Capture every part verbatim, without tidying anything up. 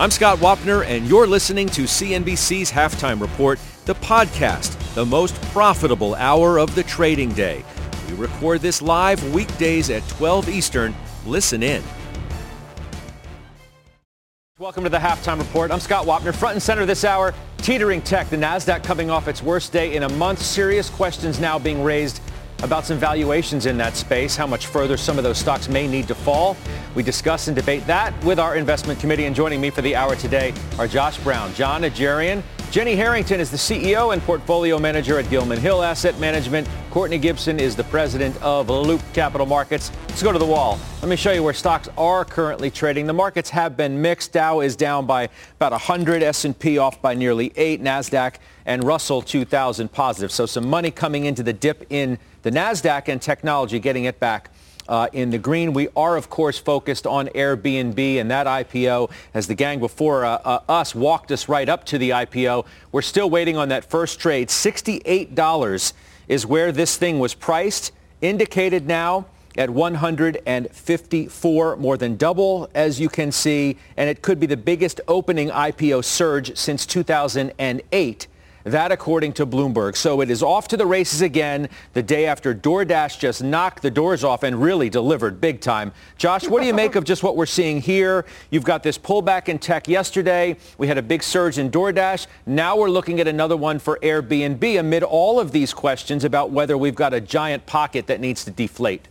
I'm Scott Wapner, and you're listening to C N B C's Halftime Report, the podcast, the most profitable hour of the trading day. We record this live weekdays at twelve Eastern. Listen in. Welcome to the Halftime Report. I'm Scott Wapner. Front and center this hour, teetering tech. The Nasdaq coming off its worst day in a month. Serious questions now being raised about some valuations in that space, how much further some of those stocks may need to fall. We discuss and debate that with our investment committee. And joining me for the hour today are Josh Brown, John Najarian. Jenny Harrington is the C E O and portfolio manager at Gilman Hill Asset Management. Courtney Gibson is the president of Loop Capital Markets. Let's go to the wall. Let me show you where stocks are currently trading. The markets have been mixed. Dow is down by about one hundred, S and P off by nearly eight, Nasdaq and Russell two thousand positive. So some money coming into the dip in the Nasdaq and technology getting it back uh, in the green. We are, of course, focused on Airbnb and that I P O. As the gang before uh, uh, us walked us right up to the I P O, we're still waiting on that first trade. sixty-eight dollars is where this thing was priced, indicated now at one hundred fifty-four, more than double, as you can see, and it could be the biggest opening I P O surge since two thousand eight. That according to Bloomberg. So it is off to the races again the day after DoorDash just knocked the doors off and really delivered big time. Josh, what do you make of just what we're seeing here? You've got this pullback in tech yesterday. We had a big surge in DoorDash. Now we're looking at another one for Airbnb amid all of these questions about whether we've got a giant pocket that needs to deflate.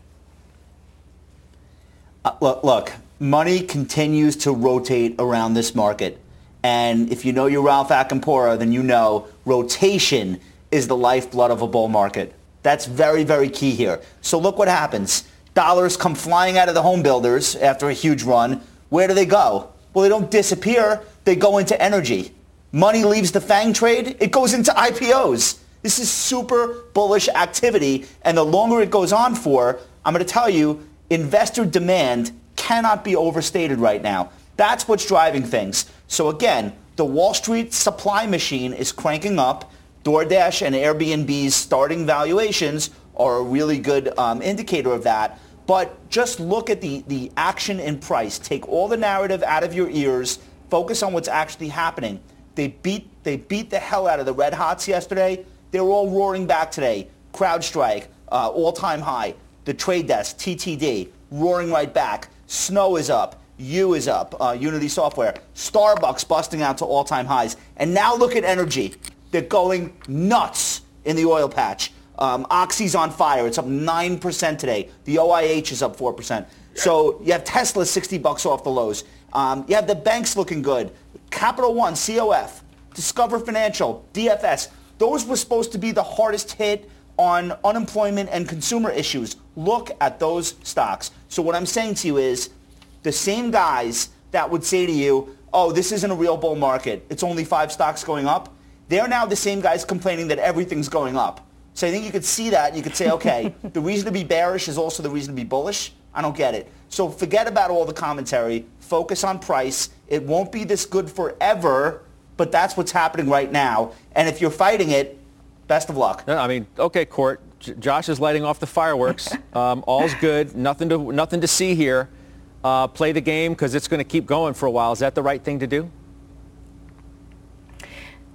Uh, look, look, money continues to rotate around this market. And if you know your Ralph Acampora, then you know rotation is the lifeblood of a bull market. That's very, very key here. So look what happens. Dollars come flying out of the home builders after a huge run. Where do they go? Well, they don't disappear. They go into energy. Money leaves the FANG trade. It goes into I P Os. This is super bullish activity. And the longer it goes on for, I'm going to tell you, investor demand cannot be overstated right now. That's what's driving things. So again, the Wall Street supply machine is cranking up. DoorDash and Airbnb's starting valuations are a really good um, indicator of that. But just look at the, the action in price. Take all the narrative out of your ears. Focus on what's actually happening. They beat, they beat the hell out of the Red Hots yesterday. They're all roaring back today. CrowdStrike, uh, all-time high. The Trade Desk, T T D, roaring right back. Snow is up. U is up, uh, Unity Software, Starbucks busting out to all-time highs. And now look at energy. They're going nuts in the oil patch. Um, Oxy's on fire. It's up nine percent today. The O I H is up four percent. So you have Tesla sixty bucks off the lows. Um, you have the banks looking good. Capital One, C O F, Discover Financial, D F S. Those were supposed to be the hardest hit on unemployment and consumer issues. Look at those stocks. So what I'm saying to you is, the same guys that would say to you, oh, this isn't a real bull market, it's only five stocks going up, they're now the same guys complaining that everything's going up. So I think you could see that. You could say, okay, the reason to be bearish is also the reason to be bullish. I don't get it. So forget about all the commentary. Focus on price. It won't be this good forever, but that's what's happening right now. And if you're fighting it, best of luck. No, I mean, okay, Court, J- Josh is lighting off the fireworks. Um, all's good. Nothing to, nothing to see here. Uh, play the game because it's going to keep going for a while. Is that the right thing to do?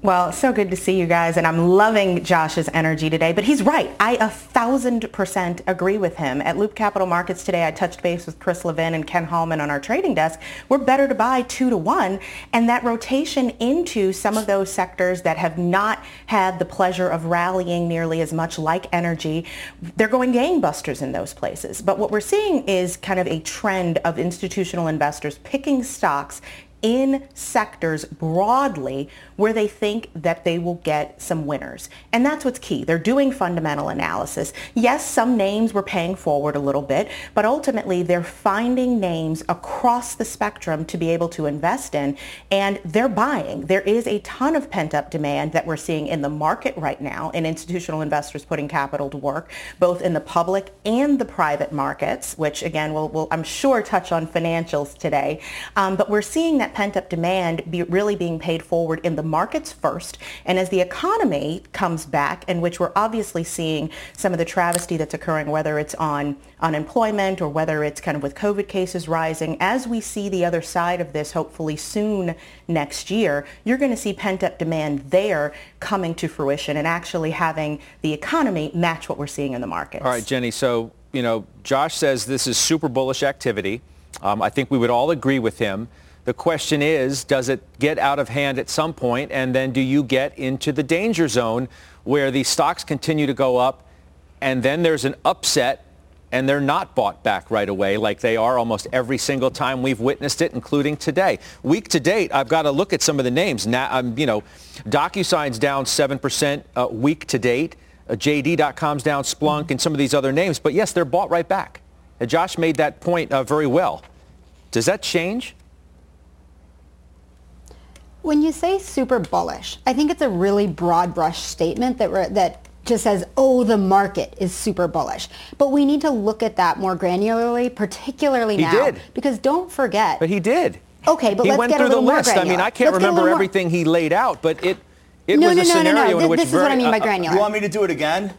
Well, so good to see you guys, and I'm loving Josh's energy today, but he's right. I a thousand percent agree with him. At Loop Capital Markets today, I touched base with Chris Levin and Ken Hallman on our trading desk. We're better to buy two to one, and that rotation into some of those sectors that have not had the pleasure of rallying nearly as much, like energy, they're going gangbusters in those places. But what we're seeing is kind of a trend of institutional investors picking stocks in sectors broadly where they think that they will get some winners. And that's what's key. They're doing fundamental analysis. Yes, some names were paying forward a little bit, but ultimately they're finding names across the spectrum to be able to invest in, and they're buying. There is a ton of pent-up demand that we're seeing in the market right now in institutional investors putting capital to work, both in the public and the private markets, which again, we'll, we'll I'm sure touch on financials today. Um, but we're seeing that pent-up demand be really being paid forward in the markets first. And as the economy comes back, in which we're obviously seeing some of the travesty that's occurring, whether it's on unemployment or whether it's kind of with COVID cases rising, as we see the other side of this hopefully soon next year, you're going to see pent-up demand there coming to fruition and actually having the economy match what we're seeing in the markets. All right, Jenny. So, you know, Josh says this is super bullish activity. Um, I think we would all agree with him. The question is, does it get out of hand at some point? And then do you get into the danger zone where the stocks continue to go up and then there's an upset and they're not bought back right away like they are almost every single time we've witnessed it, including today. Week to date, I've got to look at some of the names. Now, I'm, you know, DocuSign's down seven percent uh, week to date. Uh, J D dot com's down, Splunk, and some of these other names. But yes, they're bought right back. And Josh made that point uh, very well. Does that change? When you say super bullish, I think it's a really broad brush statement that re- that just says, oh, the market is super bullish. But we need to look at that more granularly, particularly he now. Did. Because don't forget. But he did. Okay, but he let's went get through a little the more list. Granular. I mean, I can't let's remember everything he laid out, but it it no, was no, a no, scenario no, no. in Th- which... This very, is what I mean by granular. Uh, you want me to do it again?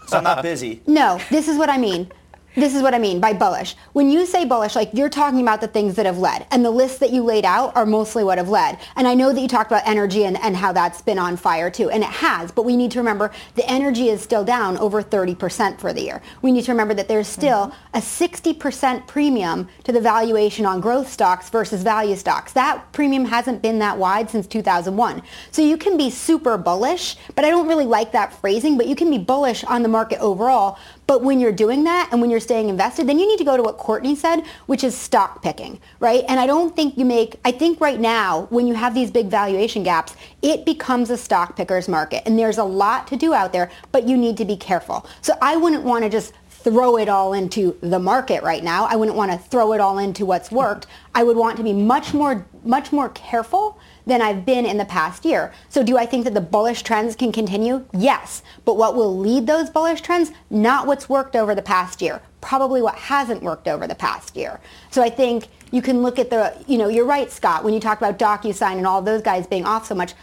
Because I'm not busy. No, this is what I mean. This is what I mean by bullish. When you say bullish, like you're talking about the things that have led, and the lists that you laid out are mostly what have led. And I know that you talked about energy and, and how that's been on fire too, and it has, but we need to remember the energy is still down over thirty percent for the year. We need to remember that there's still a sixty percent premium to the valuation on growth stocks versus value stocks. That premium hasn't been that wide since two thousand one. So you can be super bullish, but I don't really like that phrasing, but you can be bullish on the market overall. But when you're doing that and when you're staying invested, then you need to go to what Courtney said, which is stock picking, right? And I don't think you make, I think right now, when you have these big valuation gaps, it becomes a stock picker's market. And there's a lot to do out there, but you need to be careful. So I wouldn't want to just throw it all into the market right now. I wouldn't want to throw it all into what's worked. I would want to be much more, much more careful than I've been in the past year. So do I think that the bullish trends can continue? Yes. But what will lead those bullish trends? Not what's worked over the past year. Probably what hasn't worked over the past year. So I think you can look at the, you know, you're right, Scott, when you talk about DocuSign and all those guys being off so much,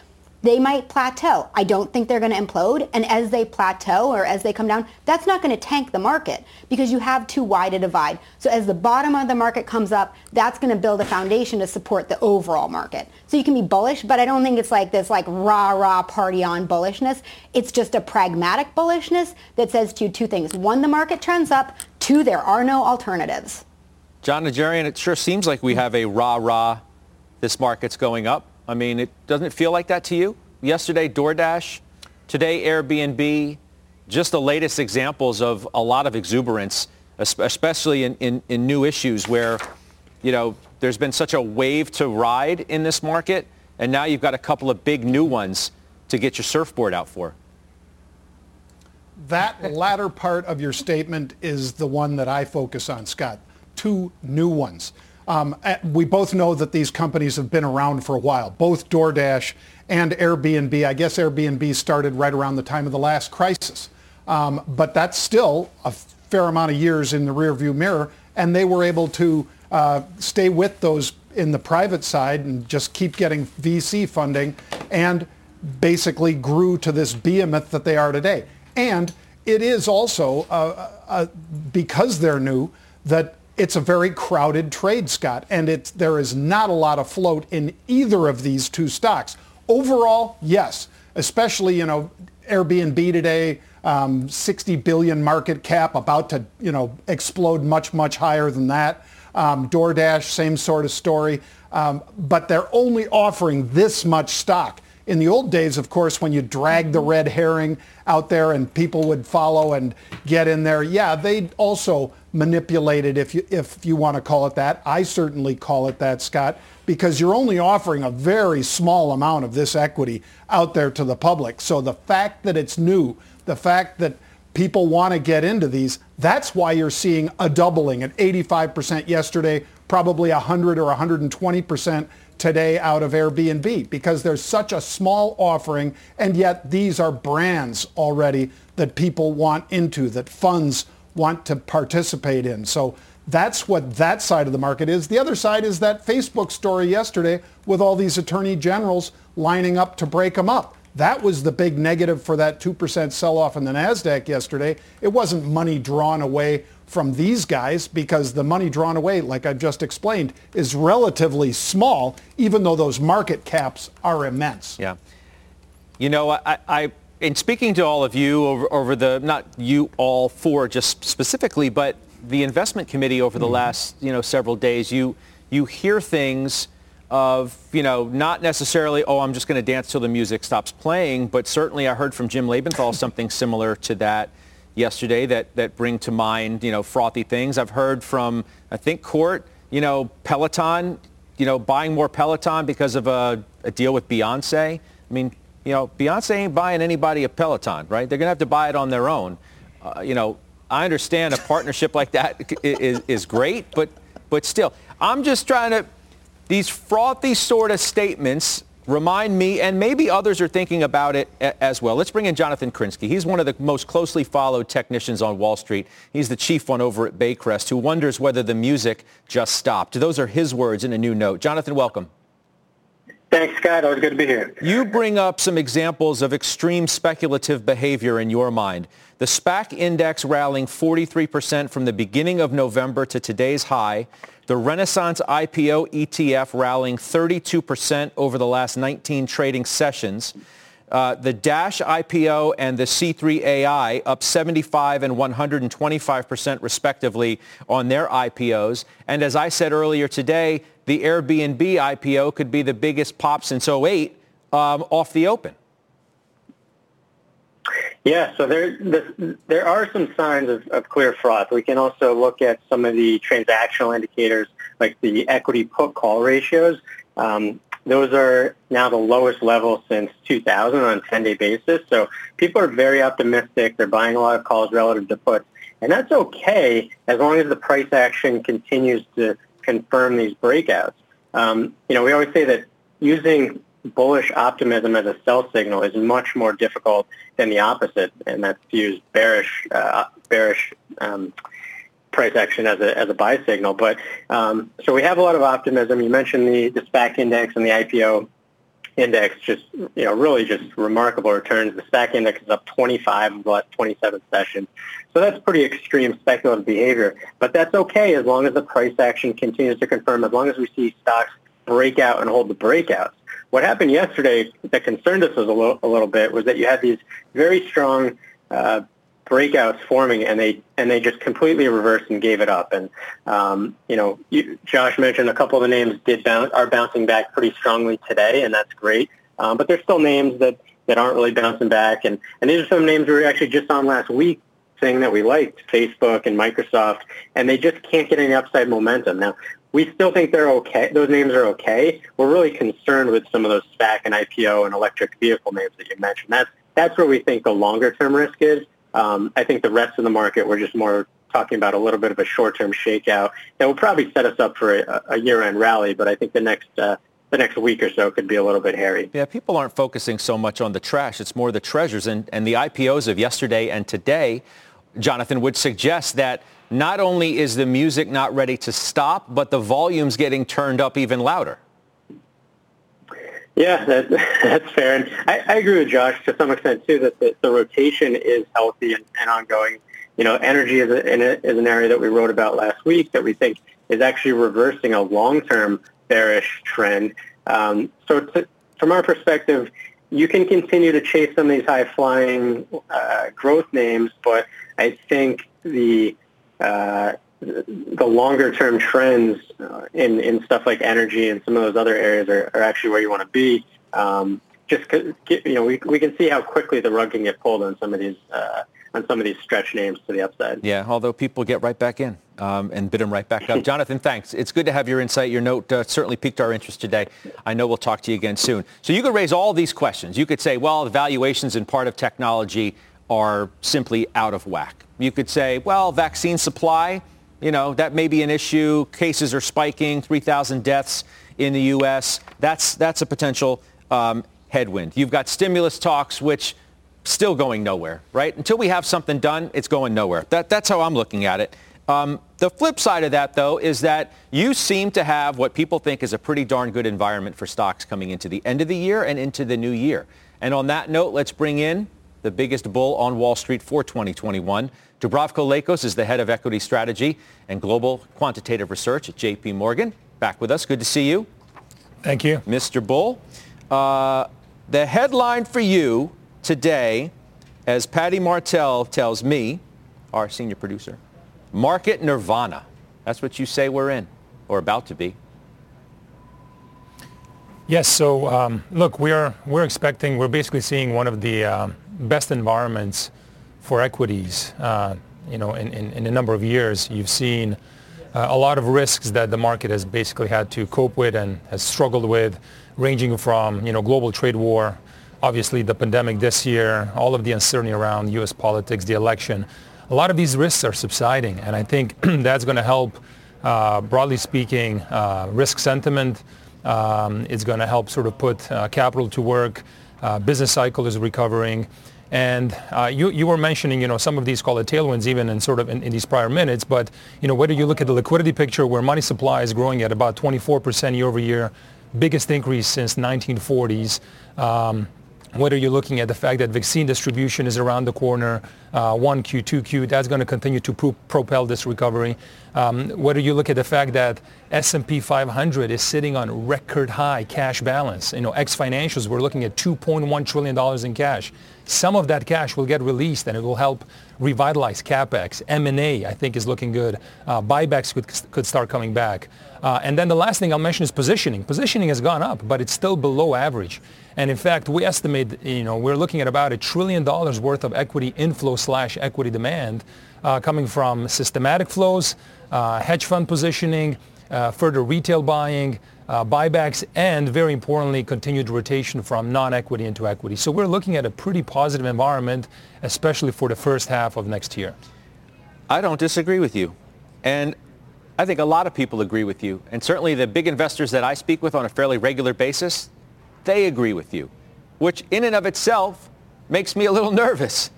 they might plateau. I don't think they're going to implode. And as they plateau or as they come down, that's not going to tank the market because you have too wide a divide. So as the bottom of the market comes up, that's going to build a foundation to support the overall market. So you can be bullish, but I don't think it's like this like rah, rah, party on bullishness. It's just a pragmatic bullishness that says to you two things. One, the market trends up. Two, there are no alternatives. John Najarian, it sure seems like we have a rah, rah, this market's going up. I mean, it doesn't it feel like that to you? Yesterday, DoorDash, today, Airbnb, just the latest examples of a lot of exuberance, especially in, in, in new issues where, you know, there's been such a wave to ride in this market, and now you've got a couple of big new ones to get your surfboard out for. That latter part of your statement is the one that I focus on, Scott. Two new ones. Um, we both know that these companies have been around for a while, both DoorDash and Airbnb. I guess Airbnb started right around the time of the last crisis. Um, but that's still a fair amount of years in the rearview mirror, and they were able to uh, stay with those in the private side and just keep getting V C funding and basically grew to this behemoth that they are today. And it is also, uh, uh, because they're new, that it's a very crowded trade, Scott, and it's, there is not a lot of float in either of these two stocks. Overall, yes, especially, you know, Airbnb today, um, sixty billion market cap, about to, you know, explode much, much higher than that. Um, DoorDash, same sort of story, um, but they're only offering this much stock. In the old days, of course, when you dragged the red herring out there and people would follow and get in there, yeah, they also manipulated, if you, if you want to call it that. I certainly call it that, Scott, because you're only offering a very small amount of this equity out there to the public. So the fact that it's new, the fact that people want to get into these, that's why you're seeing a doubling at eighty-five percent yesterday, probably one hundred or one hundred twenty percent today out of Airbnb, because there's such a small offering, and yet these are brands already that people want into, that funds want to participate in. So that's what that side of the market is. The other side is that Facebook story yesterday with all these attorney generals lining up to break them up. That was the big negative for that two percent sell-off in the Nasdaq yesterday. It wasn't money drawn away from these guys, because the money drawn away, like I've just explained, is relatively small, even though those market caps are immense. Yeah. You know, I, I in speaking to all of you over, over the, not you all four just specifically, but the investment committee over the mm-hmm. last, you know, several days, you you hear things of, you know, not necessarily, oh, I'm just going to dance till the music stops playing, but certainly I heard from Jim Labenthal something similar to that yesterday that, that bring to mind, you know, frothy things. I've heard from, I think, Court, you know, Peloton, you know, buying more Peloton because of a, a deal with Beyonce. I mean, you know, Beyonce ain't buying anybody a Peloton, right? They're going to have to buy it on their own. Uh, you know, I understand a partnership like that is, is great, but but still, I'm just trying to... These frothy sort of statements remind me, and maybe others are thinking about it a- as well. Let's bring in Jonathan Krinsky. He's one of the most closely followed technicians on Wall Street. He's the chief one over at Baycrest, who wonders whether the music just stopped. Those are his words in a new note. Jonathan, welcome. Thanks, Scott. Always good to be here. You bring up some examples of extreme speculative behavior in your mind. The SPAC index rallying forty-three percent from the beginning of November to today's high. The Renaissance I P O E T F rallying thirty-two percent over the last nineteen trading sessions. Uh, the Dash I P O and the C three A I up seventy-five and one hundred twenty-five percent respectively on their I P Os. And as I said earlier today, the Airbnb I P O could be the biggest pop since oh eight um, off the open. Yeah, so there the, there are some signs of, of clear froth. We can also look at some of the transactional indicators, like the equity put-call ratios. Um, those are now the lowest level since two thousand on a ten-day basis. So people are very optimistic. They're buying a lot of calls relative to puts. And that's okay as long as the price action continues to confirm these breakouts. Um, you know, we always say that using bullish optimism as a sell signal is much more difficult than the opposite, and that's to use bearish uh, bearish um, price action as a as a buy signal. But um, so we have a lot of optimism. You mentioned the, the SPAC index and the I P O index, just you know, really just remarkable returns. The SPAC index is up twenty-five in the last twenty-seven sessions. So that's pretty extreme speculative behavior, but that's okay as long as the price action continues to confirm, as long as we see stocks break out and hold the breakouts. What happened yesterday that concerned us a little, a little bit was that you had these very strong uh, breakouts forming, and they and they just completely reversed and gave it up. And um, you know, you, Josh mentioned a couple of the names did bounce, are bouncing back pretty strongly today, and that's great. Um, but there's still names that, that aren't really bouncing back, and, and these are some names we were actually just on last week saying that we liked, Facebook and Microsoft, and they just can't get any upside momentum now. We still think they're okay. Those names are okay. We're really concerned with some of those SPAC and I P O and electric vehicle names that you mentioned. That's that's where we think the longer-term risk is. Um, I think the rest of the market, we're just more talking about a little bit of a short-term shakeout that will probably set us up for a, a year-end rally. But I think the next uh, the next week or so could be a little bit hairy. Yeah, people aren't focusing so much on the trash. It's more the treasures, and, and the I P Os of yesterday and today, Jonathan, would suggest that not only is the music not ready to stop, but the volume's getting turned up even louder. Yeah, that, that's fair. And I, I agree with Josh to some extent, too, that the, the rotation is healthy and, and ongoing. You know, energy is, a, in a, is an area that we wrote about last week that we think is actually reversing a long-term bearish trend. Um, so to, from our perspective, you can continue to chase some of these high-flying uh, growth names, but I think the uh, the longer-term trends in, in stuff like energy and some of those other areas are, are actually where you want to be. Um, just you know we we can see how quickly the rug can get pulled on some of these uh, on some of these stretch names to the upside. Yeah, although people get right back in um, and bid them right back up. Jonathan, thanks. It's good to have your insight. Your note uh, certainly piqued our interest today. I know we'll talk to you again soon. So you could raise all these questions. You could say, well, the valuations in part of technology are simply out of whack. You could say, well, vaccine supply, you know, that may be an issue. Cases are spiking, three thousand deaths in the U S. That's that's a potential um, headwind. You've got stimulus talks, which still going nowhere, right? Until we have something done, it's going nowhere. That, that's how I'm looking at it. Um, the flip side of that, though, is that you seem to have what people think is a pretty darn good environment for stocks coming into the end of the year and into the new year. And on that note, let's bring in the biggest bull on Wall Street for twenty twenty-one. Dubravko Lakos is the head of equity strategy and global quantitative research at J P. Morgan. Back with us. Good to see you. Thank you. Mister Bull, uh, the headline for you today, as Patty Martell tells me, our senior producer, market nirvana. That's what you say we're in or about to be. Yes. So, um, look, we are, we're expecting, we're basically seeing one of the um, best environments for equities, uh, you know, in, in, in a number of years. You've seen uh, a lot of risks that the market has basically had to cope with and has struggled with, ranging from, you know, global trade war, obviously the pandemic this year, all of the uncertainty around U S politics, the election. A lot of these risks are subsiding, and I think that's going to help, uh, broadly speaking, uh, risk sentiment. Um, it's going to help sort of put uh, capital to work. Uh, business cycle is recovering. And uh, you, you were mentioning, you know, some of these call it tailwinds even in sort of in, in these prior minutes. But, you know, whether you look at the liquidity picture where money supply is growing at about twenty-four percent year over year, biggest increase since nineteen forties. Um, whether you're looking at the fact that vaccine distribution is around the corner, uh, one Q, two Q, that's going to continue to pro- propel this recovery. Um, whether you look at the fact that S and P five hundred is sitting on record high cash balance, you know, ex-financials, we're looking at two point one trillion dollars in cash. Some of that cash will get released and it will help revitalize CapEx. M and A, I think, is looking good. Uh, buybacks could, could start coming back. Uh, and then the last thing I'll mention is positioning. Positioning has gone up, but it's still below average. And in fact, we estimate, you know, we're looking at about a trillion dollars worth of equity inflow slash equity demand uh, coming from systematic flows, uh, hedge fund positioning, uh, further retail buying, uh, buybacks, and very importantly, continued rotation from non-equity into equity. So we're looking at a pretty positive environment, especially for the first half of next year. I don't disagree with you. And I think a lot of people agree with you, and certainly the big investors that I speak with on a fairly regular basis, they agree with you, which in and of itself makes me a little nervous.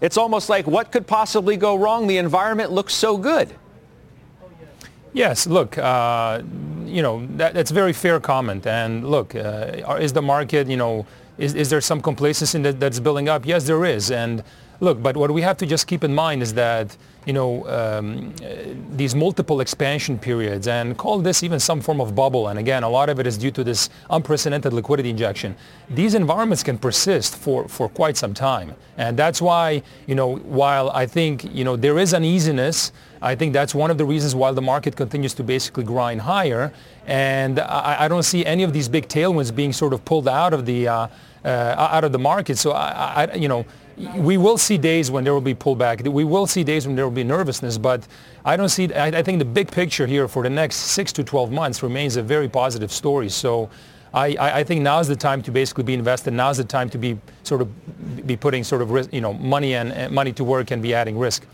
It's almost like what could possibly go wrong? The environment looks so good. Yes, look, uh, you know, that, that's a very fair comment. And look, uh, is the market, you know, is, is there some complacency that, that's building up? Yes, there is. And look, but what we have to just keep in mind is that, you know, um, these multiple expansion periods, and call this even some form of bubble. And again, a lot of it is due to this unprecedented liquidity injection. These environments can persist for, for quite some time. And that's why, you know, while I think, you know, there is uneasiness, I think that's one of the reasons why the market continues to basically grind higher. And I, I don't see any of these big tailwinds being sort of pulled out of the, uh, uh, out of the market. So, I, I you know, we will see days when there will be pullback. We will see days when there will be nervousness, but I don't see, I think the big picture here for the next six to twelve months remains a very positive story. So I, I think now's the time to basically be invested. Now's the time to be sort of be putting sort of risk, you know, money and, and money to work and be adding risk.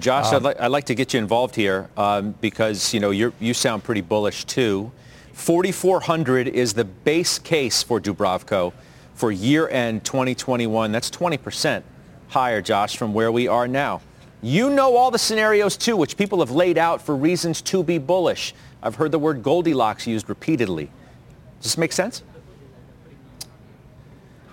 Josh, um, I'd, li- I'd like to get you involved here um, because, you know, you're, you sound pretty bullish too. forty-four hundred is the base case for Dubravko for year-end twenty twenty-one. That's twenty percent. Higher, Josh, from where we are now. You know all the scenarios, too, which people have laid out for reasons to be bullish. I've heard the word Goldilocks used repeatedly. Does this make sense?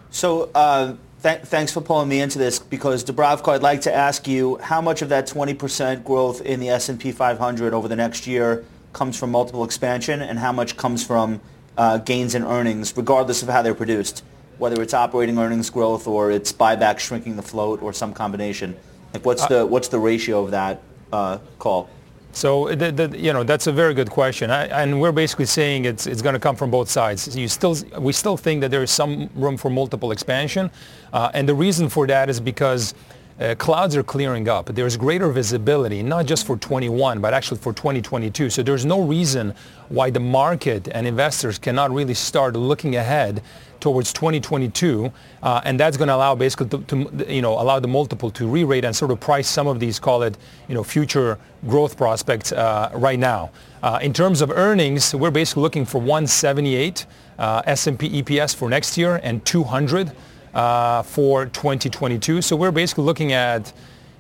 So uh, th- thanks for pulling me into this because, Dubravko, I'd like to ask you how much of that twenty percent growth in the S and P five hundred over the next year comes from multiple expansion and how much comes from uh, gains in earnings, regardless of how they're produced, whether it's operating earnings growth or it's buyback shrinking the float or some combination. Like what's the what's the ratio of that uh, call? So, the, the, you know, that's a very good question. I, and we're basically saying it's it's going to come from both sides. You still, we still think that there is some room for multiple expansion. Uh, and the reason for that is because uh, clouds are clearing up. There's greater visibility, not just for twenty-one, but actually for twenty twenty-two. So there's no reason why the market and investors cannot really start looking ahead towards twenty twenty-two, uh, and that's going to allow basically to, to you know allow the multiple to re-rate and sort of price some of these, call it, you know future growth prospects uh, right now. Uh, in terms of earnings, we're basically looking for one seventy-eight uh, S and P E P S for next year and two hundred uh, for twenty twenty-two. So we're basically looking at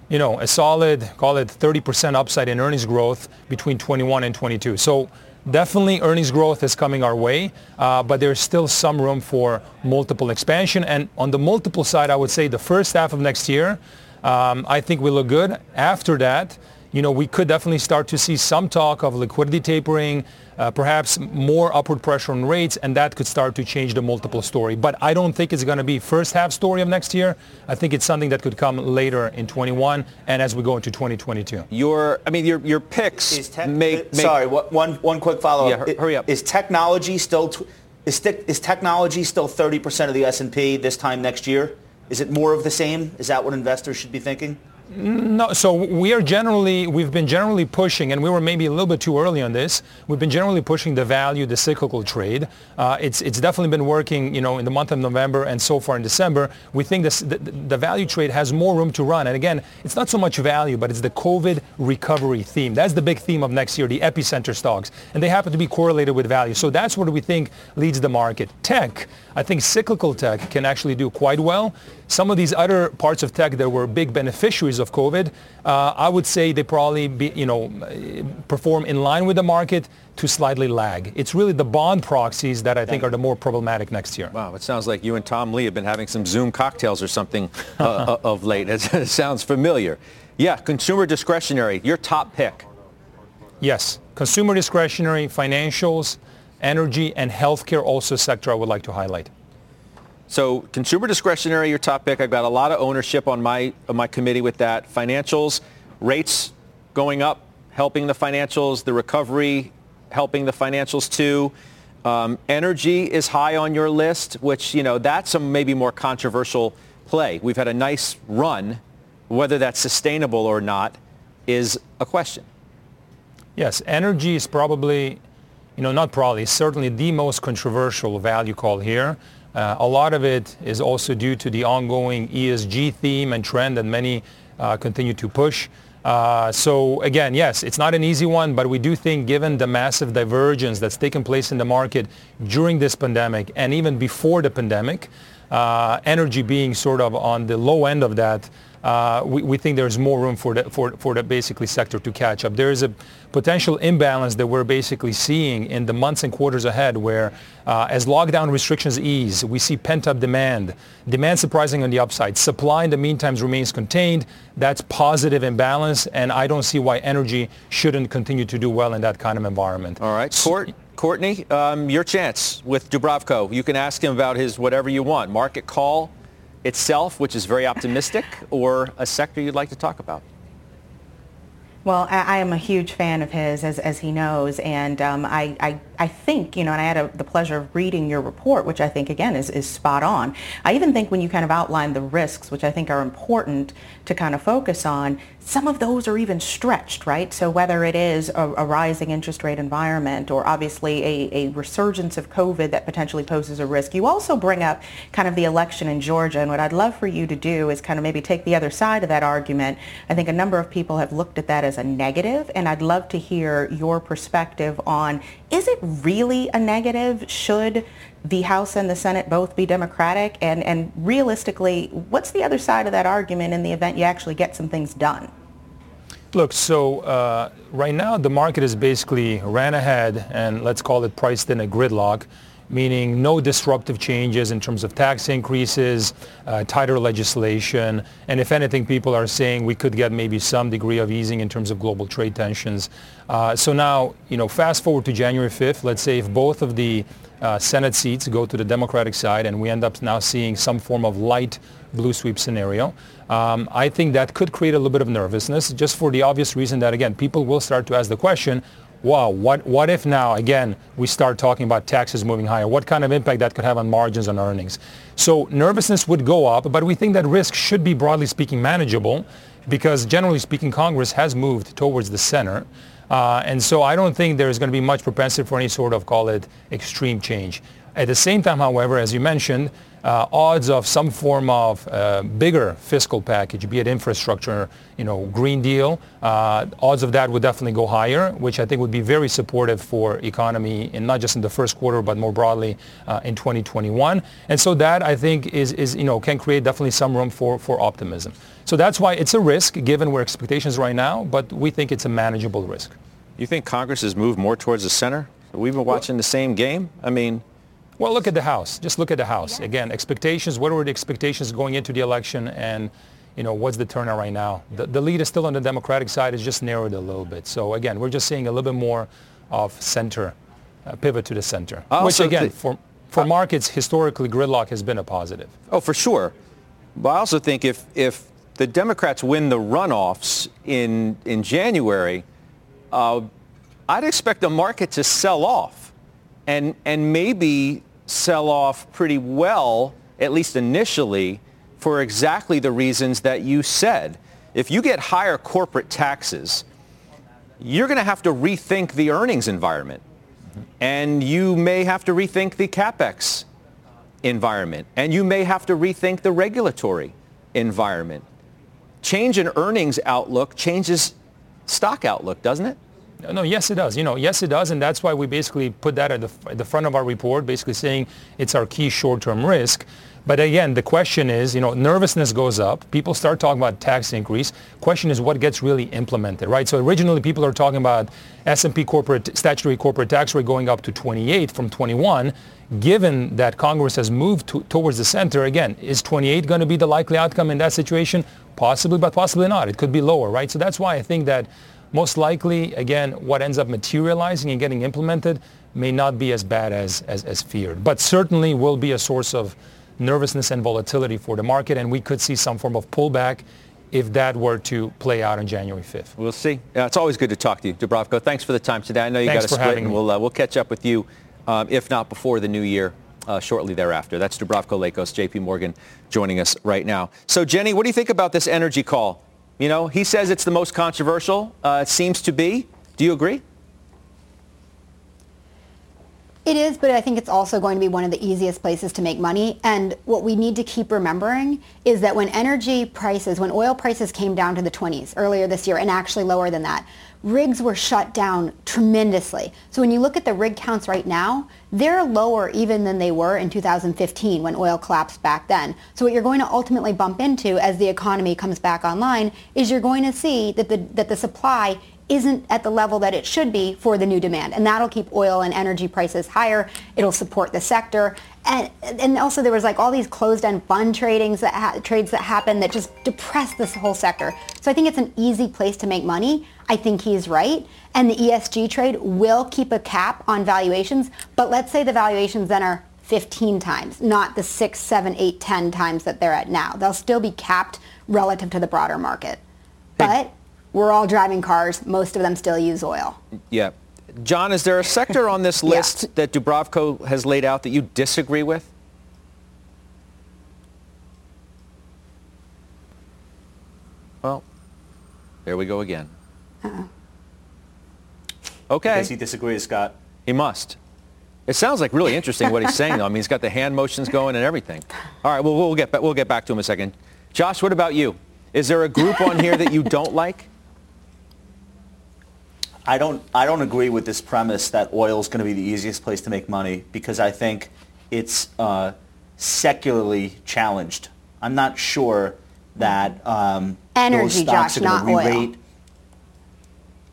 you know a solid, call it, thirty percent upside in earnings growth between twenty-one and twenty-two. So definitely earnings growth is coming our way, uh, but there's still some room for multiple expansion. And on the multiple side, I would say the first half of next year, um, I think we look good. After that, you know, we could definitely start to see some talk of liquidity tapering, uh, perhaps more upward pressure on rates, and that could start to change the multiple story. But I don't think it's going to be first half story of next year. I think it's something that could come later in twenty-one and as we go into twenty twenty-two. Your, I mean, your your picks is te- make, make. Sorry, what, one one quick follow up. Yeah, hurry up. Is technology still tw- is te- is technology still thirty percent of the S and P this time next year? Is it more of the same? Is that what investors should be thinking? No, so we are generally, we've been generally pushing, and we were maybe a little bit too early on this, we've been generally pushing the value, the cyclical trade. Uh, it's it's definitely been working, you know, in the month of November and so far in December. We think this, the, the value trade has more room to run. And again, it's not so much value, but it's the COVID recovery theme. That's the big theme of next year, the epicenter stocks. And they happen to be correlated with value. So that's what we think leads the market. Tech, I think cyclical tech can actually do quite well. Some of these other parts of tech that were big beneficiaries of COVID, uh, I would say they probably be, you know, perform in line with the market to slightly lag. It's really the bond proxies that I think are the more problematic next year. Wow, it sounds like you and Tom Lee have been having some Zoom cocktails or something uh, of late. It sounds familiar. Yeah, consumer discretionary, your top pick. Yes, consumer discretionary, financials, energy, and healthcare also sector I would like to highlight. So consumer discretionary, your top pick. I've got a lot of ownership on my on my committee with that. Financials, rates going up, helping the financials. The recovery, helping the financials too. Um, energy is high on your list, which, you know, that's a maybe more controversial play. We've had a nice run. Whether that's sustainable or not is a question. Yes, energy is probably, you know, not probably, certainly the most controversial value call here. Uh, a lot of it is also due to the ongoing E S G theme and trend that many uh, continue to push. Uh, so again, yes, it's not an easy one, but we do think, given the massive divergence that's taken place in the market during this pandemic and even before the pandemic, uh, energy being sort of on the low end of that, Uh, we, we think there's more room for the, for, for the basically sector to catch up. There is a potential imbalance that we're basically seeing in the months and quarters ahead where uh, as lockdown restrictions ease, we see pent-up demand, demand surprising on the upside. Supply in the meantime remains contained. That's positive imbalance, and I don't see why energy shouldn't continue to do well in that kind of environment. All right. Court, Courtney, um, your chance with Dubravko. You can ask him about his whatever you want, market call itself, which is very optimistic, or a sector you'd like to talk about? Well, I, I am a huge fan of his, as, as he knows, and um, I, I, I think, you know, and I had a, the pleasure of reading your report, which I think, again, is, is spot on. I even think when you kind of outline the risks, which I think are important to kind of focus on, some of those are even stretched, right? So whether it is a, a rising interest rate environment or obviously a, a resurgence of COVID that potentially poses a risk. You also bring up kind of the election in Georgia, and what I'd love for you to do is kind of maybe take the other side of that argument. I think a number of people have looked at that as a negative, and I'd love to hear your perspective on, is it really a negative? Should the House and the Senate both be Democratic? And, and realistically, what's the other side of that argument in the event you actually get some things done? Look, so uh, right now the market is basically ran ahead and, let's call it, priced in a gridlock, meaning no disruptive changes in terms of tax increases, uh, tighter legislation, and if anything, people are saying we could get maybe some degree of easing in terms of global trade tensions. Uh, so now, you know, fast forward to January fifth, let's say if both of the uh, Senate seats go to the Democratic side, and we end up now seeing some form of light blue sweep scenario. Um, I think that could create a little bit of nervousness, just for the obvious reason that, again, people will start to ask the question, wow, what, what if now, again, we start talking about taxes moving higher? What kind of impact that could have on margins and earnings? So nervousness would go up, but we think that risk should be, broadly speaking, manageable, because generally speaking, Congress has moved towards the center. Uh, and so I don't think there's going to be much propensity for any sort of, call it, extreme change. At the same time, however, as you mentioned, uh, odds of some form of uh, bigger fiscal package, be it infrastructure, you know, Green Deal, uh, odds of that would definitely go higher, which I think would be very supportive for economy, and not just in the first quarter, but more broadly uh, in twenty twenty-one. And so that, I think, is, is you know, can create definitely some room for, for optimism. So that's why it's a risk, given where expectations right now, but we think it's a manageable risk. You think Congress has moved more towards the center? We've been watching the same game? I mean... Well, look at the House. Just look at the House. Yeah. Again, expectations, what were the expectations going into the election, and, you know, what's the turnout right now? The, the lead is still on the Democratic side. It's just narrowed a little bit. So, again, we're just seeing a little bit more of center, uh, pivot to the center, oh, which, so again, the, for, for uh, markets, historically, gridlock has been a positive. Oh, for sure. But I also think if, if the Democrats win the runoffs in, in January, uh, I'd expect the market to sell off and, and maybe sell off pretty well, at least initially, for exactly the reasons that you said. If you get higher corporate taxes, you're going to have to rethink the earnings environment. Mm-hmm. And you may have to rethink the CapEx environment. And you may have to rethink the regulatory environment. Change in earnings outlook changes stock outlook, doesn't it? No, yes, it does. You know, yes, it does. And that's why we basically put that at the, at the front of our report, basically saying it's our key short-term risk. But again, the question is, you know, nervousness goes up. People start talking about tax increase. Question is what gets really implemented, right? So originally people are talking about S and P corporate, statutory corporate tax rate going up to twenty-eight from twenty-one. Given that Congress has moved to, towards the center, again, is twenty-eight going to be the likely outcome in that situation? Possibly, but possibly not. It could be lower, right? So that's why I think that most likely, again, what ends up materializing and getting implemented may not be as bad as, as, as feared, but certainly will be a source of nervousness and volatility for the market, and we could see some form of pullback if that were to play out on January fifth. We'll see. Uh, it's always good to talk to you, Dubravko. Thanks for the time today. I know you got to split, and we'll, uh, we'll catch up with you, um, if not before the new year, uh, shortly thereafter. That's Dubravko Lakos, J P. Morgan, joining us right now. So, Jenny, what do you think about this energy call? You know, he says it's the most controversial. Uh, it seems to be. Do you agree? It is, but I think it's also going to be one of the easiest places to make money. And what we need to keep remembering is that when energy prices, when oil prices came down to the twenties earlier this year, and actually lower than that, rigs were shut down tremendously. So when you look at the rig counts right now, they're lower even than they were in two thousand fifteen when oil collapsed back then. So what you're going to ultimately bump into as the economy comes back online is you're going to see that the, that the supply isn't at the level that it should be for the new demand. And that'll keep oil and energy prices higher. It'll support the sector. And, and also there was like all these closed-end fund tradings that ha- trades that happened that just depressed this whole sector. So I think it's an easy place to make money. I think he's right. And the E S G trade will keep a cap on valuations. But let's say the valuations then are fifteen times, not the six, seven, eight, ten times that they're at now. They'll still be capped relative to the broader market. But... Hey. We're all driving cars. Most of them still use oil. Yeah. John, is there a sector on this list yeah. that Dubravko has laid out that you disagree with? Well, there we go again. Uh-oh. Okay. Because he disagrees, Scott. He must. It sounds like really interesting what he's saying, though. I mean, he's got the hand motions going and everything. All right. Well, we'll get back, we'll get back to him in a second. Josh, what about you? Is there a group on here that you don't like? I don't I don't agree with this premise that oil is going to be the easiest place to make money, because I think it's uh, secularly challenged. I'm not sure that um, energy, those stocks Josh, are going to re-rate.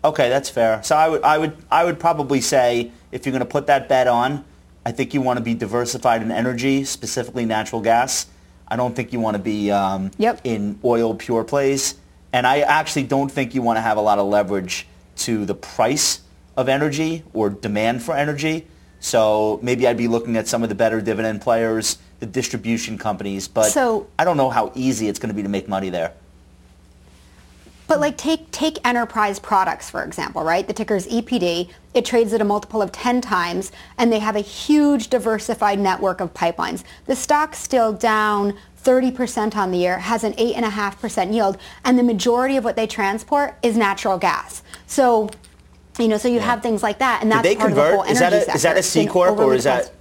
Okay, that's fair. So I would I would I would probably say if you're going to put that bet on, I think you want to be diversified in energy, specifically natural gas. I don't think you want to be um, yep. in oil pure plays, and I actually don't think you want to have a lot of leverage to the price of energy or demand for energy. So maybe I'd be looking at some of the better dividend players, the distribution companies, but so, I don't know how easy it's going to be to make money there. But like take take enterprise products, for example, right? The ticker is E P D. It trades at a multiple of ten times, and they have a huge diversified network of pipelines. The stock's still down thirty percent on the year, has an eight point five percent yield, and the majority of what they transport is natural gas. So, you know, so you yeah. have things like that, and that's part convert? of the whole energy sector. Is that a C Corp, or is that,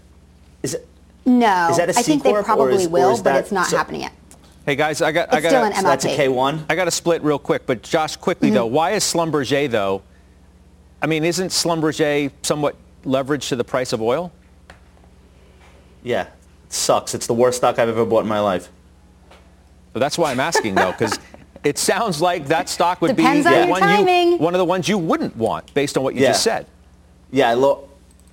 is it, no, is that a C Corp? No, I think they probably is, will, that, but it's not so, happening yet. Hey guys, I got, I got, a, so that's a K one. I got to split real quick, but Josh, quickly mm-hmm. though, why is Schlumberger though? I mean, isn't Schlumberger somewhat leveraged to the price of oil? Yeah, it sucks. It's the worst stock I've ever bought in my life. Well, that's why I'm asking though, because it sounds like that stock would Depends be on the one, you, one of the ones you wouldn't want based on what you yeah. just said. Yeah, I, lo-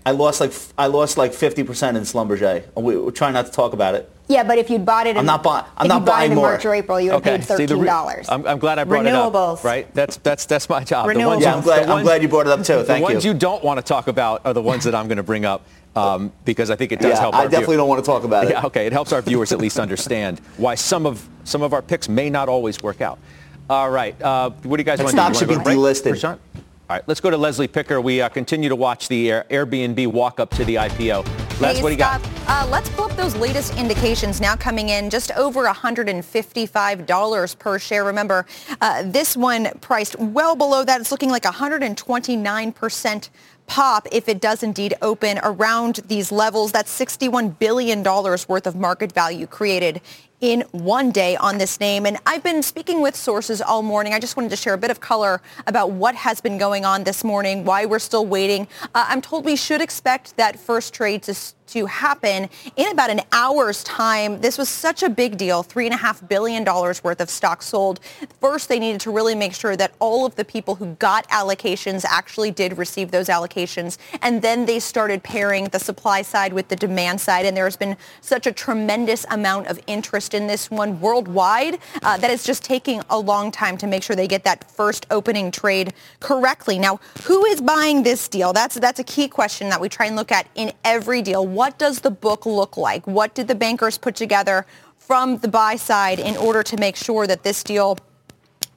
I lost like I lost like fifty percent in Schlumberger. We, we're trying not to talk about it. Yeah, but if you'd bought it in, I'm not bu- I'm not buying more. March or April, you would okay. have paid thirteen dollars. Re- I'm, I'm glad I brought Renewables. it up. Right? That's that's that's my job. Renewables. The ones, yeah, I'm glad, the ones, I'm glad you brought it up too. Thank the you. The ones you don't want to talk about are the ones that I'm going to bring up um, because I think it does yeah, help. I our definitely view- don't want to talk about it. Yeah, okay, it helps our viewers at least understand why some of some of our picks may not always work out. All right, uh, what do you guys that want stock to do? Stock should be delisted. All right, let's go to Leslie Picker. We uh, continue to watch the Airbnb walk up to the I P O. Les, what do you got? Uh, let's pull up those latest indications now coming in just over one hundred fifty-five dollars per share. Remember, uh, this one priced well below that. It's looking like one hundred twenty-nine percent pop if it does indeed open around these levels. That's sixty-one billion dollars worth of market value created in one day on this name. And I've been speaking with sources all morning. I just wanted to share a bit of color about what has been going on this morning, why we're still waiting. Uh, I'm told we should expect that first trade to, to happen in about an hour's time. This was such a big deal, three point five billion dollars worth of stock sold. First, they needed to really make sure that all of the people who got allocations actually did receive those allocations. And then they started pairing the supply side with the demand side. And there has been such a tremendous amount of interest in this one worldwide uh, that is just taking a long time to make sure they get that first opening trade correctly. Now, who is buying this deal? That's that's a key question that we try and look at in every deal. What does the book look like? What did the bankers put together from the buy side in order to make sure that this deal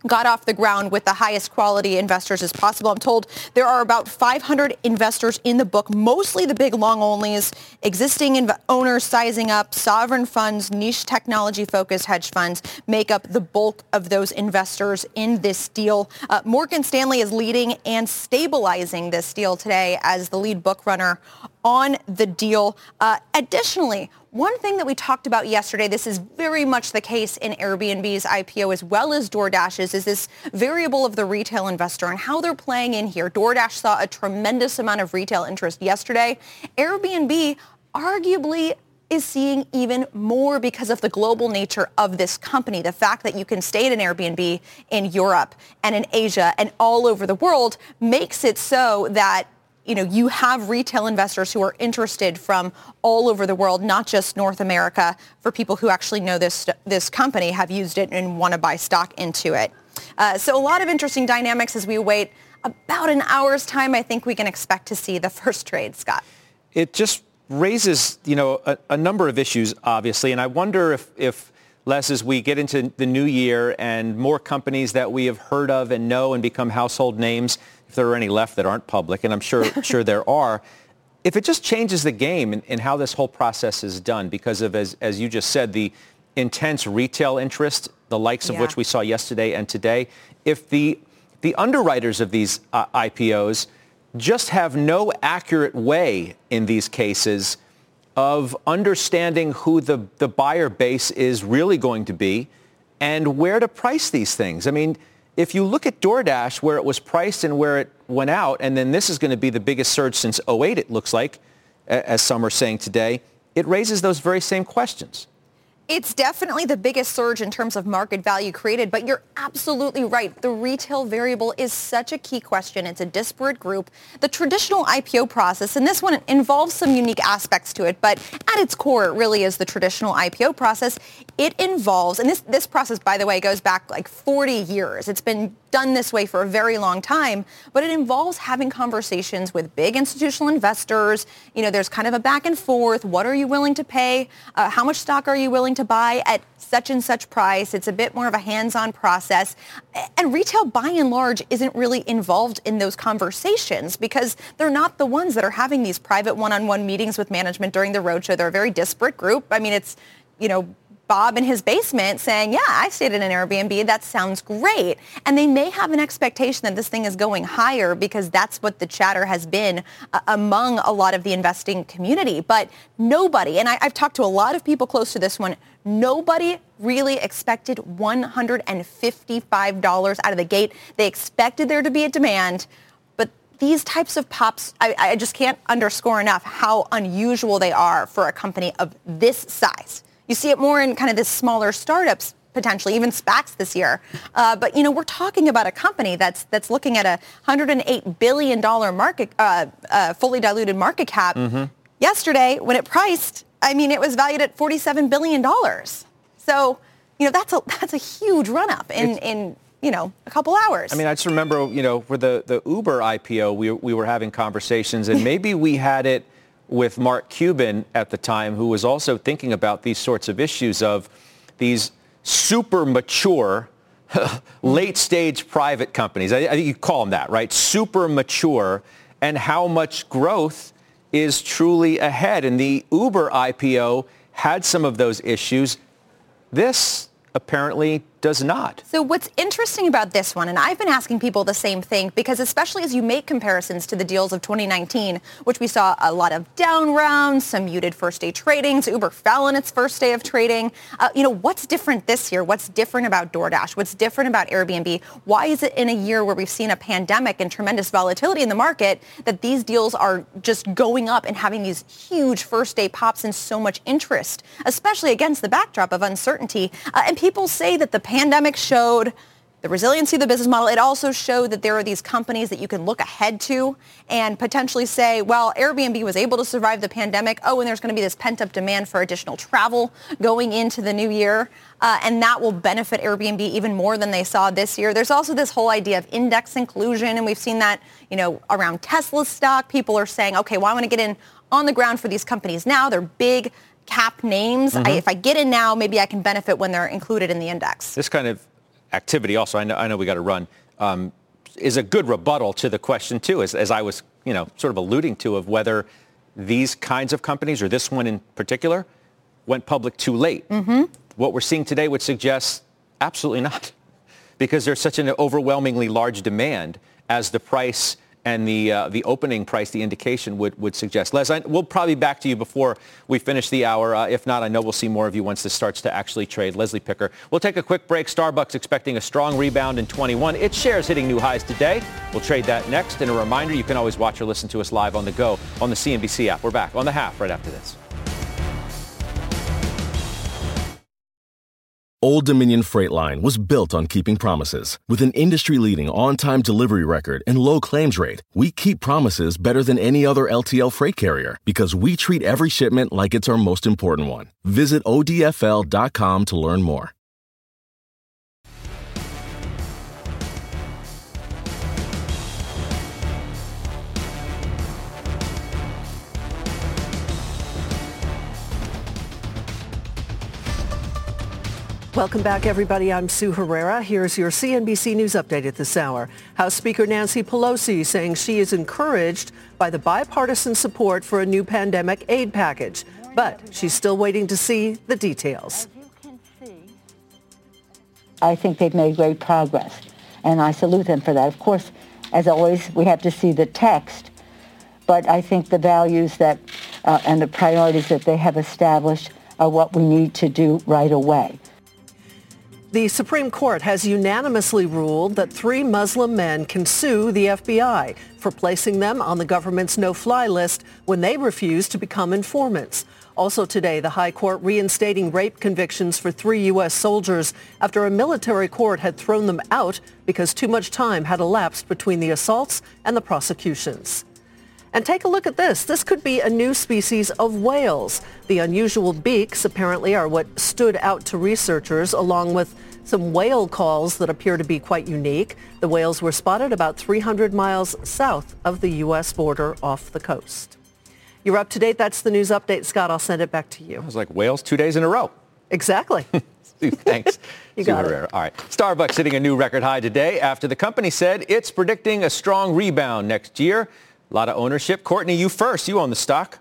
got off the ground with the highest quality investors as possible? I'm told there are about five hundred investors in the book, mostly the big long-onlys, existing inv- owners sizing up, sovereign funds, niche technology-focused hedge funds make up the bulk of those investors in this deal. Uh, Morgan Stanley is leading and stabilizing this deal today as the lead book runner on the deal. Uh, additionally, one thing that we talked about yesterday, this is very much the case in Airbnb's I P O as well as DoorDash's, is this variable of the retail investor and how they're playing in here. DoorDash saw a tremendous amount of retail interest yesterday. Airbnb arguably is seeing even more because of the global nature of this company. The fact that you can stay at an Airbnb in Europe and in Asia and all over the world makes it so that You know, you have retail investors who are interested from all over the world, not just North America, for people who actually know this this company, have used it and want to buy stock into it. Uh, so a lot of interesting dynamics as we wait about an hour's time. I think we can expect to see the first trade, Scott. It just raises, you know, a, a number of issues, obviously. And I wonder if, if, Les, as we get into the new year and more companies that we have heard of and know and become household names, if there are any left that aren't public, and I'm sure sure there are, if it just changes the game in, in how this whole process is done because of, as as you just said, the intense retail interest, the likes of yeah. which we saw yesterday and today, if the the underwriters of these uh, I P Os just have no accurate way in these cases of understanding who the, the buyer base is really going to be and where to price these things. I mean, if you look at DoorDash, where it was priced and where it went out, and then this is going to be the biggest surge since oh eight, it looks like, as some are saying today, it raises those very same questions. It's definitely the biggest surge in terms of market value created, but you're absolutely right. The retail variable is such a key question. It's a disparate group. The traditional I P O process, and this one involves some unique aspects to it, but at its core, it really is the traditional I P O process. It involves, and this, this process, by the way, goes back like forty years. It's been done this way for a very long time, but it involves having conversations with big institutional investors. You know, there's kind of a back and forth. What are you willing to pay? Uh, how much stock are you willing to buy at such and such price? It's a bit more of a hands-on process. And retail, by and large, isn't really involved in those conversations because they're not the ones that are having these private one-on-one meetings with management during the roadshow. They're a very disparate group. I mean, it's, you know, Bob in his basement saying, yeah, I stayed in an Airbnb. That sounds great. And they may have an expectation that this thing is going higher because that's what the chatter has been uh, among a lot of the investing community. But nobody, and I, I've talked to a lot of people close to this one, nobody really expected one hundred fifty-five dollars out of the gate. They expected there to be a demand. These types of pops, I, I just can't underscore enough how unusual they are for a company of this size. You see it more in kind of the smaller startups, potentially, even SPACs this year. Uh, but, you know, we're talking about a company that's that's looking at a one hundred eight billion dollars market, uh, uh, fully diluted market cap. Mm-hmm. Yesterday, when it priced, I mean, it was valued at forty-seven billion dollars. So, you know, that's a that's a huge run-up in it's- in. you know, a couple hours. I mean, I just remember, you know, for the, the Uber I P O, we we were having conversations, and maybe we had it with Mark Cuban at the time, who was also thinking about these sorts of issues of these super mature, late-stage private companies. I, I think you call them that, right? Super mature, and how much growth is truly ahead. And the Uber I P O had some of those issues. This apparently does not. So what's interesting about this one, and I've been asking people the same thing, because especially as you make comparisons to the deals of twenty nineteen, which we saw a lot of down rounds, some muted first day tradings, Uber fell on its first day of trading. Uh, you know, what's different this year? What's different about DoorDash? What's different about Airbnb? Why is it in a year where we've seen a pandemic and tremendous volatility in the market that these deals are just going up and having these huge first day pops and so much interest, especially against the backdrop of uncertainty? Uh, and people say that the pandemic showed the resiliency of the business model. It also showed that there are these companies that you can look ahead to and potentially say, well, Airbnb was able to survive the pandemic. Oh, and there's going to be this pent-up demand for additional travel going into the new year. Uh, and that will benefit Airbnb even more than they saw this year. There's also this whole idea of index inclusion. And we've seen that, you know, around Tesla stock. People are saying, okay, well, I want to get in on the ground for these companies now. They're big cap names. Mm-hmm. I, if I get in now, maybe I can benefit when they're included in the index. This kind of activity also, I know, I know we got to run, um, is a good rebuttal to the question, too, as, as I was, you know, sort of alluding to, of whether these kinds of companies, or this one in particular, went public too late. Mm-hmm. What we're seeing today would suggest absolutely not, because there's such an overwhelmingly large demand as the price and the uh, the opening price, the indication would, would suggest. Les, I, we'll probably back to you before we finish the hour. Uh, if not, I know we'll see more of you once this starts to actually trade. Leslie Picker. We'll take a quick break. Starbucks expecting a strong rebound in twenty-one. Its shares hitting new highs today. We'll trade that next. And a reminder, you can always watch or listen to us live on the go on the C N B C app. We're back on The Half right after this. Old Dominion Freight Line was built on keeping promises. With an industry-leading on-time delivery record and low claims rate, we keep promises better than any other L T L freight carrier because we treat every shipment like it's our most important one. Visit O D F L dot com to learn more. Welcome back, everybody. I'm Sue Herrera. Here's your C N B C News update at this hour. House Speaker Nancy Pelosi saying she is encouraged by the bipartisan support for a new pandemic aid package, but she's still waiting to see the details. I think they've made great progress, and I salute them for that. Of course, as always, we have to see the text, but I think the values that uh, and the priorities that they have established are what we need to do right away. The Supreme Court has unanimously ruled that three Muslim men can sue the F B I for placing them on the government's no-fly list when they refuse to become informants. Also today, the high court reinstating rape convictions for three U S soldiers after a military court had thrown them out because too much time had elapsed between the assaults and the prosecutions. And take a look at this. This could be a new species of whales. The unusual beaks apparently are what stood out to researchers, along with some whale calls that appear to be quite unique. The whales were spotted about three hundred miles south of the U S border off the coast. You're up to date. That's the news update. Scott, I'll send it back to you. I was like, whales two days in a row. Exactly. Thanks. You got it. All right. Starbucks hitting a new record high today after the company said it's predicting a strong rebound next year. A lot of ownership. Courtney, you first. You own the stock.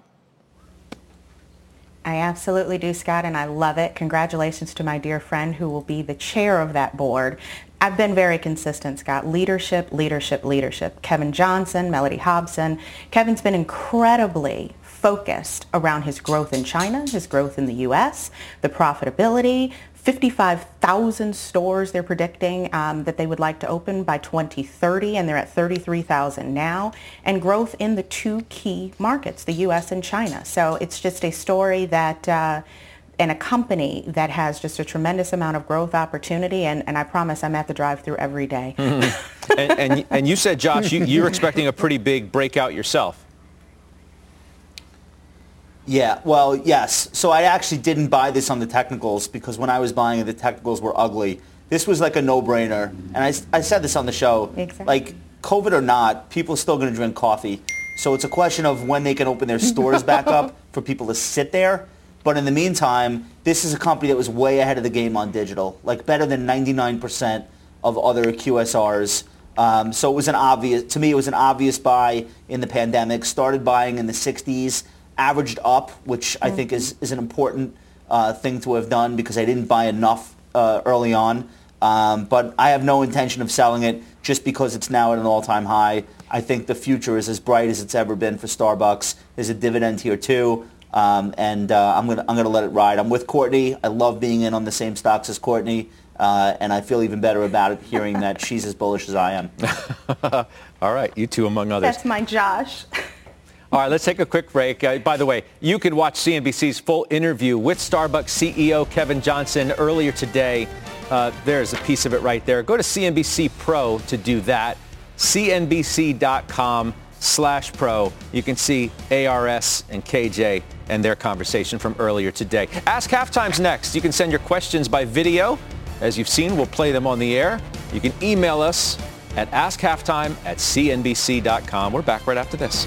I absolutely do, Scott, and I love it. Congratulations to my dear friend who will be the chair of that board. I've been very consistent, Scott. Leadership, leadership, leadership. Kevin Johnson, Melody Hobson. Kevin's been incredibly focused around his growth in China, his growth in the U S, the profitability. fifty-five thousand stores they're predicting um, that they would like to open by twenty thirty, and they're at thirty-three thousand now, and growth in the two key markets, the U S and China. So it's just a story that, uh, and a company that has just a tremendous amount of growth opportunity, and, and I promise I'm at the drive-thru every day. Mm-hmm. and, and, and you said, Josh, you, you're expecting a pretty big breakout yourself. Yeah, well, yes. So I actually didn't buy this on the technicals because when I was buying it, the technicals were ugly. This was like a no-brainer. And I, I said this on the show. Exactly. Like, COVID or not, people are still going to drink coffee. So it's a question of when they can open their stores back up for people to sit there. But in the meantime, this is a company that was way ahead of the game on digital, like better than ninety-nine percent of other Q S Rs. Um, so it was an obvious, to me, it was an obvious buy in the pandemic. Started buying in the sixties. Averaged up, which I think is, is an important uh, thing to have done because I didn't buy enough uh, early on. Um, but I have no intention of selling it just because it's now at an all-time high. I think the future is as bright as it's ever been for Starbucks. There's a dividend here too, um, and uh, I'm gonna I'm gonna let it ride. I'm with Courtney. I love being in on the same stocks as Courtney, uh, and I feel even better about it hearing that she's as bullish as I am. All right, you two among others. That's my Josh. All right, let's take a quick break. Uh, by the way, you can watch C N B C's full interview with Starbucks C E O Kevin Johnson earlier today. Uh, there's a piece of it right there. Go to C N B C Pro to do that. C N B C dot com slash pro. You can see A R S and K J and their conversation from earlier today. Ask Halftime's next. You can send your questions by video. As you've seen, we'll play them on the air. You can email us at askhalftime at C N B C dot com. We're back right after this.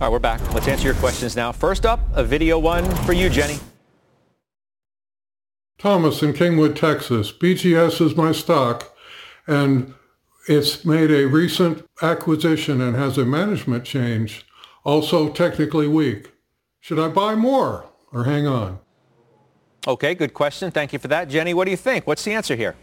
All right, we're back. Let's answer your questions now. First up, a video one for you, Jenny. Thomas in Kingwood, Texas. B G S is my stock, and it's made a recent acquisition and has a management change, also technically weak. Should I buy more or hang on? Okay, good question. Thank you for that. Jenny, what do you think? What's the answer here?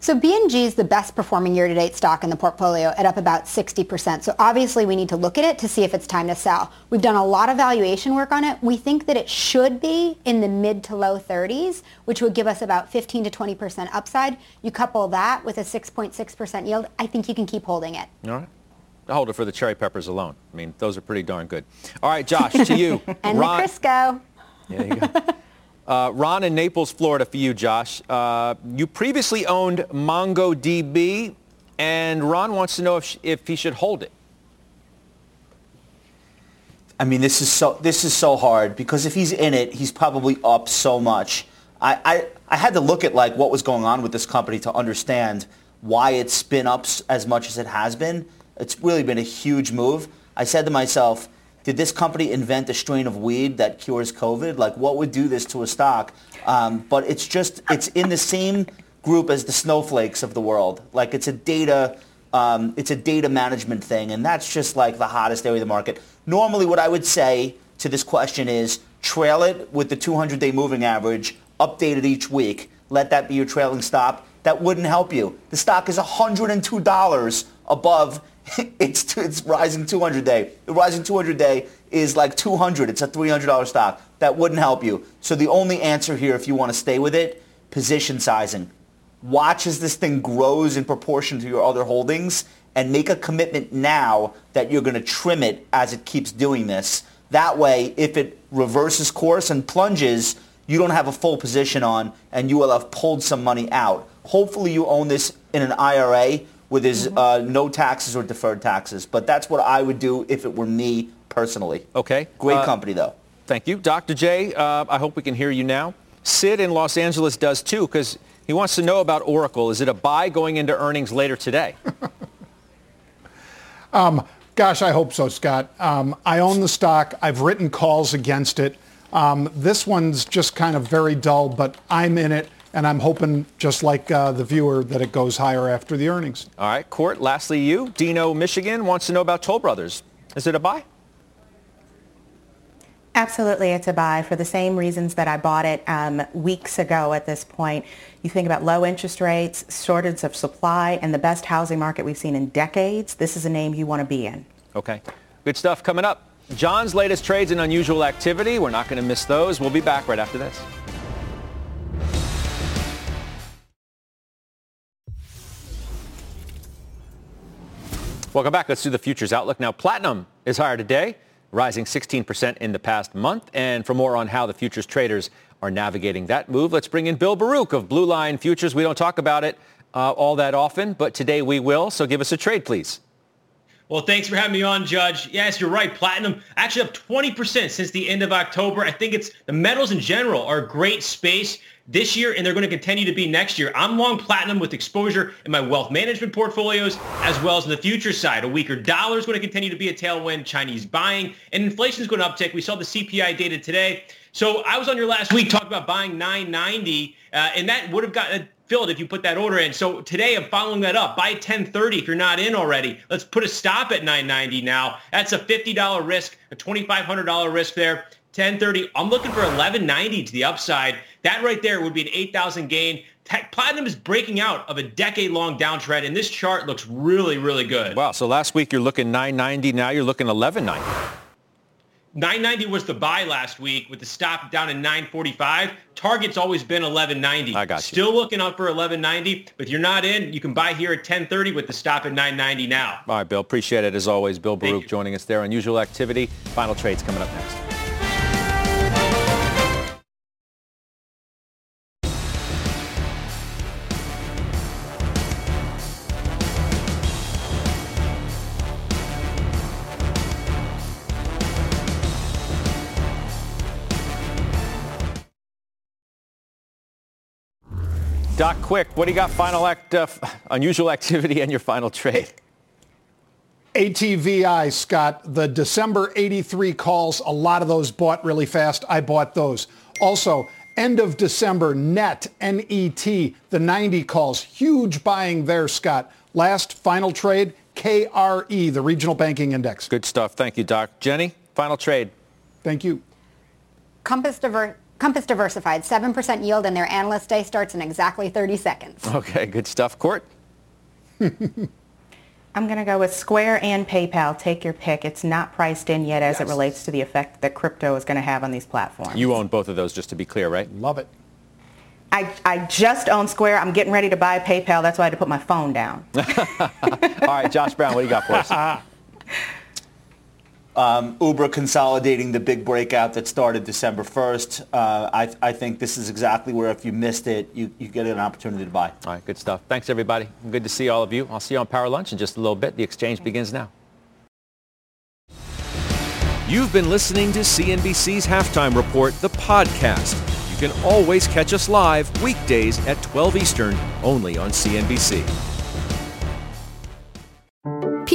So B and G is the best performing year-to-date stock in the portfolio at up about sixty percent. So obviously we need to look at it to see if it's time to sell. We've done a lot of valuation work on it. We think that it should be in the mid to low thirties, which would give us about fifteen to twenty percent upside. You couple that with a six point six percent yield, I think you can keep holding it. All right. I'll hold it for the cherry peppers alone. I mean, those are pretty darn good. All right, Josh, to you. And Ron. The Crisco. Yeah, you go. Uh, Ron in Naples, Florida, for you, Josh. Uh, you previously owned MongoDB, and Ron wants to know if, sh- if he should hold it. I mean, this is so this is so hard because if he's in it, he's probably up so much. I, I, I had to look at like what was going on with this company to understand why it's been up as much as it has been. It's really been a huge move. I said to myself, did this company invent a strain of weed that cures COVID? Like, what would do this to a stock? Um, but it's just, it's in the same group as the snowflakes of the world. Like, it's a data, um, it's a data management thing, and that's just like the hottest area of the market. Normally, what I would say to this question is trail it with the two hundred day moving average, update it each week. Let that be your trailing stop. That wouldn't help you. The stock is one hundred two dollars above. It's it's rising two hundred day. The rising two hundred day is like two hundred. It's a three hundred dollars stock. That wouldn't help you. So the only answer here, if you want to stay with it, position sizing. Watch as this thing grows in proportion to your other holdings and make a commitment now that you're going to trim it as it keeps doing this. That way, if it reverses course and plunges, you don't have a full position on and you will have pulled some money out. Hopefully you own this in an I R A with his uh, no taxes or deferred taxes. But that's what I would do if it were me personally. Okay. Great uh, company, though. Thank you. Doctor J, uh, I hope we can hear you now. Sid in Los Angeles does, too, because he wants to know about Oracle. Is it a buy going into earnings later today? um, gosh, I hope so, Scott. Um, I own the stock. I've written calls against it. Um, this one's just kind of very dull, but I'm in it. And I'm hoping, just like uh, the viewer, that it goes higher after the earnings. All right, Court, lastly you. Dino, Michigan, wants to know about Toll Brothers. Is it a buy? Absolutely, it's a buy for the same reasons that I bought it um, weeks ago at this point. You think about low interest rates, shortage of supply, and the best housing market we've seen in decades. This is a name you want to be in. Okay, good stuff coming up. John's latest trades and unusual activity. We're not going to miss those. We'll be back right after this. Welcome back. Let's do the futures outlook. Now, platinum is higher today, rising sixteen percent in the past month. And for more on how the futures traders are navigating that move, let's bring in Bill Baruch of Blue Line Futures. We don't talk about it uh, all that often, but today we will. So give us a trade, please. Well, thanks for having me on, Judge. Yes, you're right. Platinum actually up twenty percent since the end of October. I think it's the metals in general are a great space this year, and they're going to continue to be next year. I'm long platinum with exposure in my wealth management portfolios, as well as in the future side. A weaker dollar is going to continue to be a tailwind, Chinese buying, and inflation is going to uptick. We saw the C P I data today. So I was on your last week talking about buying nine ninety, uh, and that would have gotten a filled if you put that order in. So today I'm following that up. Buy ten thirty if you're not in already. Let's put a stop at nine ninety now. That's a fifty dollars risk, a twenty-five hundred dollars risk there. ten thirty, I'm looking for eleven ninety to the upside. That right there would be an eight thousand gain. Tech, platinum is breaking out of a decade-long downtrend, and this chart looks really, really good. Wow, so last week you're looking nine ninety, now you're looking eleven ninety. nine ninety was the buy last week with the stop down in nine forty-five. Target's always been eleven ninety. I got you. Still looking up for eleven ninety, but if you're not in, you can buy here at ten thirty with the stop at nine ninety now. All right, Bill, appreciate it as always. Bill Baruch joining us there. Unusual activity. Final trades coming up next. Doc Quick, what do you got? Final act, uh, unusual activity and your final trade. A T V I, Scott, the December eighty-three calls, a lot of those bought really fast. I bought those. Also, end of December, N E T, N E T, the ninety calls, huge buying there, Scott. Last final trade, K R E, the Regional Banking Index. Good stuff. Thank you, Doc. Jenny, final trade. Thank you. Compass Diver. Compass Diversified, seven percent yield, and their analyst day starts in exactly thirty seconds. Okay, good stuff. Court? I'm going to go with Square and PayPal. Take your pick. It's not priced in yet as yes. it relates to the effect that crypto is going to have on these platforms. You own both of those, just to be clear, right? Love it. I, I just own Square. I'm getting ready to buy PayPal. That's why I had to put my phone down. All right, Josh Brown, what do you got for us? Um, Uber consolidating the big breakout that started December first. Uh, I, I think this is exactly where, if you missed it, you, you get an opportunity to buy. All right, good stuff. Thanks, everybody. Good to see all of you. I'll see you on Power Lunch in just a little bit. The exchange begins now. You've been listening to C N B C's Halftime Report, the podcast. You can always catch us live weekdays at twelve Eastern, only on C N B C.